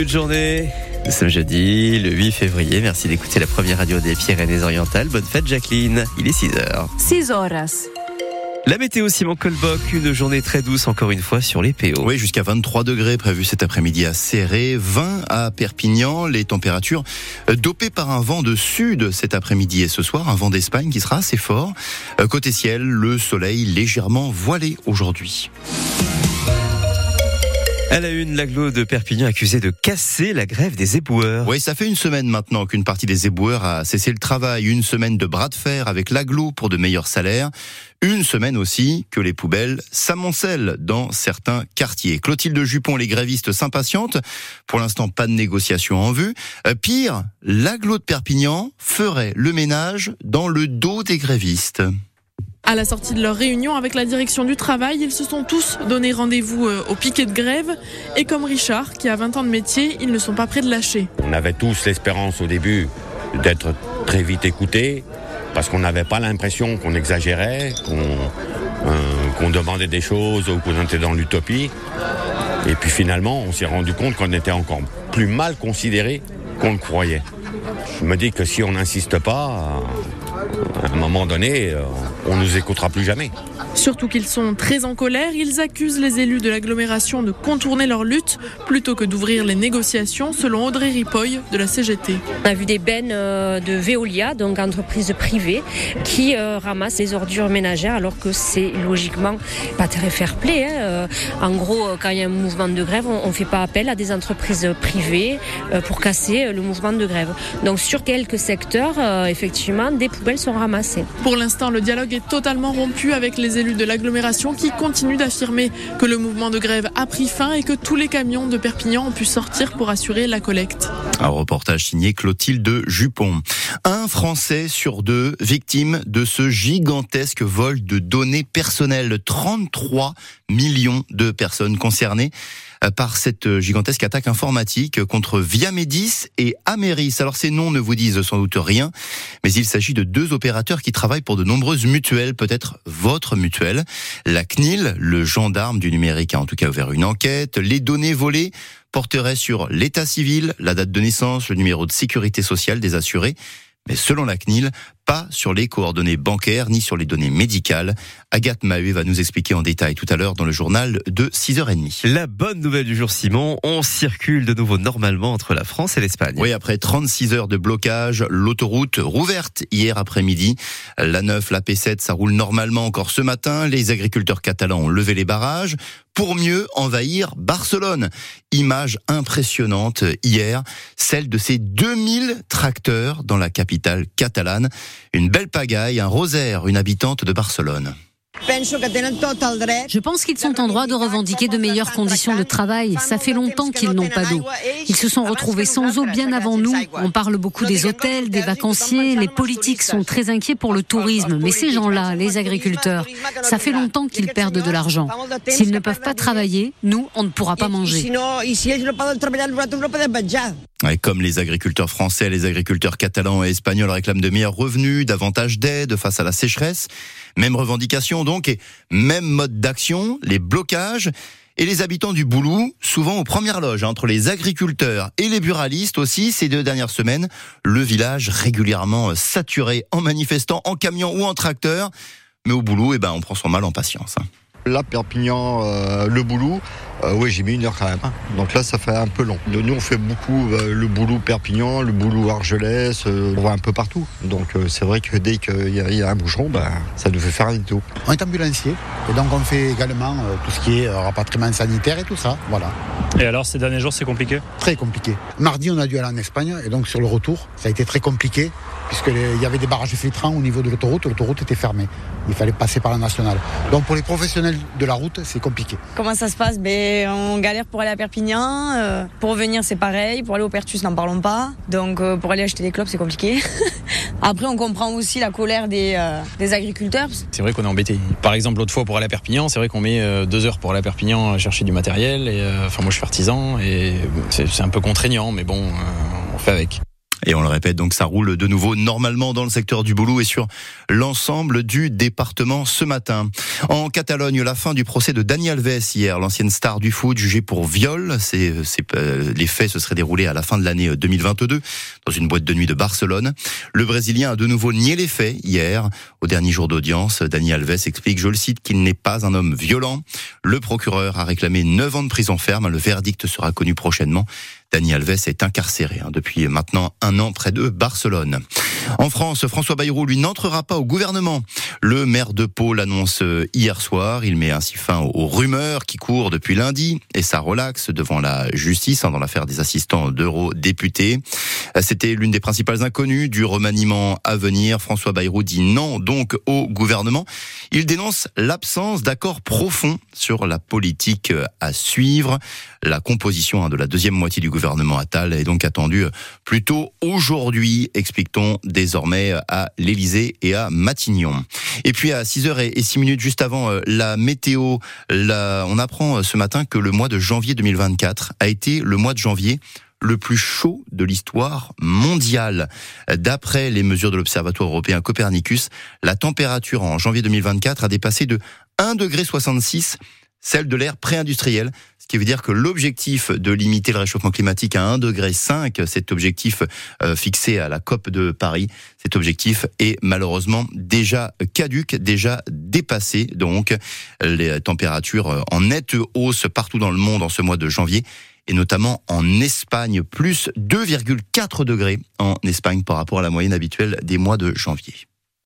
Bonne journée. Nous sommes jeudi, le 8 février. Merci d'écouter la première radio des Pyrénées-Orientales. Bonne fête, Jacqueline. Il est 6h. 6 horas. La météo, Simon Colboc, une journée très douce encore une fois sur les PO. Oui, jusqu'à 23 degrés prévus cet après-midi à Céret, 20 à Perpignan. Les températures dopées par un vent de sud cet après-midi et ce soir, un vent d'Espagne qui sera assez fort. Côté ciel, le soleil légèrement voilé aujourd'hui. À la une, l'agglo de Perpignan accusé de casser la grève des éboueurs. Oui, ça fait une semaine maintenant qu'une partie des éboueurs a cessé le travail. Une semaine de bras de fer avec l'agglo pour de meilleurs salaires. Une semaine aussi que les poubelles s'amoncellent dans certains quartiers. Clotilde Jupon, les grévistes s'impatientent. Pour l'instant, pas de négociation en vue. Pire, l'agglo de Perpignan ferait le ménage dans le dos des grévistes. À la sortie de leur réunion avec la direction du travail, ils se sont tous donné rendez-vous au piquet de grève. Et comme Richard, qui a 20 ans de métier, ils ne sont pas près de lâcher. On avait tous l'espérance au début d'être très vite écoutés, parce qu'on n'avait pas l'impression qu'on exagérait, qu'on demandait des choses ou qu'on était dans l'utopie. Et puis finalement, on s'est rendu compte qu'on était encore plus mal considérés qu'on le croyait. Je me dis que si on n'insiste pas, à un moment donné, on ne nous écoutera plus jamais. Surtout qu'ils sont très en colère, ils accusent les élus de l'agglomération de contourner leur lutte plutôt que d'ouvrir les négociations, selon Audrey Ripoll de la CGT. On a vu des bennes de Veolia, donc entreprise privée, qui ramasse les ordures ménagères alors que c'est logiquement pas très fair-play. En gros, quand il y a un mouvement de grève, on ne fait pas appel à des entreprises privées pour casser le mouvement de grève. Donc sur quelques secteurs, effectivement, des poubelles sont ramassées. Pour l'instant, le dialogue est totalement rompu avec les élus de l'agglomération qui continuent d'affirmer que le mouvement de grève a pris fin et que tous les camions de Perpignan ont pu sortir pour assurer la collecte. Un reportage signé Clotilde Jupon. Un Français sur deux victime de ce gigantesque vol de données personnelles. 33 millions de personnes concernées par cette gigantesque attaque informatique contre ViaMedis et Ameris. Alors ces noms ne vous disent sans doute rien, mais il s'agit de deux opérateurs qui travaillent pour de nombreuses mutuelles, peut-être votre mutuelle. La CNIL, le gendarme du numérique, a en tout cas ouvert une enquête. Les données volées porteraient sur l'état civil, la date de naissance, le numéro de sécurité sociale des assurés, mais selon la CNIL, pas sur les coordonnées bancaires ni sur les données médicales. Agathe Mahé va nous expliquer en détail tout à l'heure dans le journal de 6h30. La bonne nouvelle du jour, Simon, on circule de nouveau normalement entre la France et l'Espagne. Oui, après 36 heures de blocage, l'autoroute rouverte hier après-midi. La 9, la P7, ça roule normalement encore ce matin. Les agriculteurs catalans ont levé les barrages pour mieux envahir Barcelone. Image impressionnante hier, celle de ces 2000 tracteurs dans la capitale catalane. Une belle pagaille, un rosaire, une habitante de Barcelone. Je pense qu'ils sont en droit de revendiquer de meilleures conditions de travail. Ça fait longtemps qu'ils n'ont pas d'eau. Ils se sont retrouvés sans eau bien avant nous. On parle beaucoup des hôtels, des vacanciers. Les politiques sont très inquiets pour le tourisme. Mais ces gens-là, les agriculteurs, ça fait longtemps qu'ils perdent de l'argent. S'ils ne peuvent pas travailler, nous, on ne pourra pas manger. Et comme les agriculteurs français, les agriculteurs catalans et espagnols réclament de meilleurs revenus, davantage d'aide face à la sécheresse. Même revendication donc et même mode d'action, les blocages et les habitants du Boulou, souvent aux premières loges, entre les agriculteurs et les buralistes aussi. Ces deux dernières semaines, le village régulièrement saturé en manifestants, en camions ou en tracteurs. Mais au Boulou, on prend son mal en patience. Là, Perpignan, le Boulou, oui, j'ai mis 1 heure quand même. Donc là, ça fait un peu long. Nous, on fait beaucoup le Boulou Perpignan, le Boulou Argelès, on va un peu partout. Donc c'est vrai que dès qu'il y a un boucheron, ça nous fait faire un tour. On est ambulancier, et donc on fait également tout ce qui est rapatriement sanitaire et tout ça, voilà. Et alors, ces derniers jours, c'est compliqué ? Très compliqué. Mardi, on a dû aller en Espagne, et donc sur le retour, ça a été très compliqué, puisqu'il y avait des barrages filtrants au niveau de l'autoroute, l'autoroute était fermée. Il fallait passer par la nationale. Donc pour les professionnels de la route, c'est compliqué. Comment ça se passe ? On galère pour aller à Perpignan, pour revenir c'est pareil, pour aller au Pertus n'en parlons pas, donc pour aller acheter des clopes c'est compliqué. Après on comprend aussi la colère des agriculteurs. C'est vrai qu'on est embêtés. Par exemple l'autre fois pour aller à Perpignan, c'est vrai qu'on met 2 heures pour aller à Perpignan chercher du matériel, et moi je suis artisan et c'est un peu contraignant mais bon on fait avec. Et on le répète, donc ça roule de nouveau normalement dans le secteur du Boulou et sur l'ensemble du département ce matin. En Catalogne, la fin du procès de Dani Alves hier, l'ancienne star du foot jugée pour viol. Les faits se seraient déroulés à la fin de l'année 2022 dans une boîte de nuit de Barcelone. Le Brésilien a de nouveau nié les faits hier. Au dernier jour d'audience, Dani Alves explique, je le cite, qu'il n'est pas un homme violent. Le procureur a réclamé 9 ans de prison ferme. Le verdict sera connu prochainement. Dani Alves est incarcéré depuis maintenant un an près de Barcelone. En France, François Bayrou, lui, n'entrera pas au gouvernement. Le maire de Pau l'annonce hier soir. Il met ainsi fin aux rumeurs qui courent depuis lundi et ça relaxe devant la justice dans l'affaire des assistants d'eurodéputés. C'était l'une des principales inconnues du remaniement à venir. François Bayrou dit non donc au gouvernement. Il dénonce l'absence d'accord profond sur la politique à suivre. La composition de la deuxième moitié du gouvernement Attal est donc attendue plus tôt aujourd'hui, explique-t-on désormais à l'Élysée et à Matignon. Et puis à 6h06, juste avant la météo, on apprend ce matin que le mois de janvier 2024 a été le mois de janvier le plus chaud de l'histoire mondiale. D'après les mesures de l'Observatoire européen Copernicus, la température en janvier 2024 a dépassé de 1,66 degré celle de l'ère pré-industrielle, ce qui veut dire que l'objectif de limiter le réchauffement climatique à 1,5 degré, cet objectif fixé à la COP de Paris, cet objectif est malheureusement déjà caduc, déjà dépassé. Donc les températures en nette hausse partout dans le monde en ce mois de janvier, et notamment en Espagne, plus 2,4 degrés en Espagne par rapport à la moyenne habituelle des mois de janvier.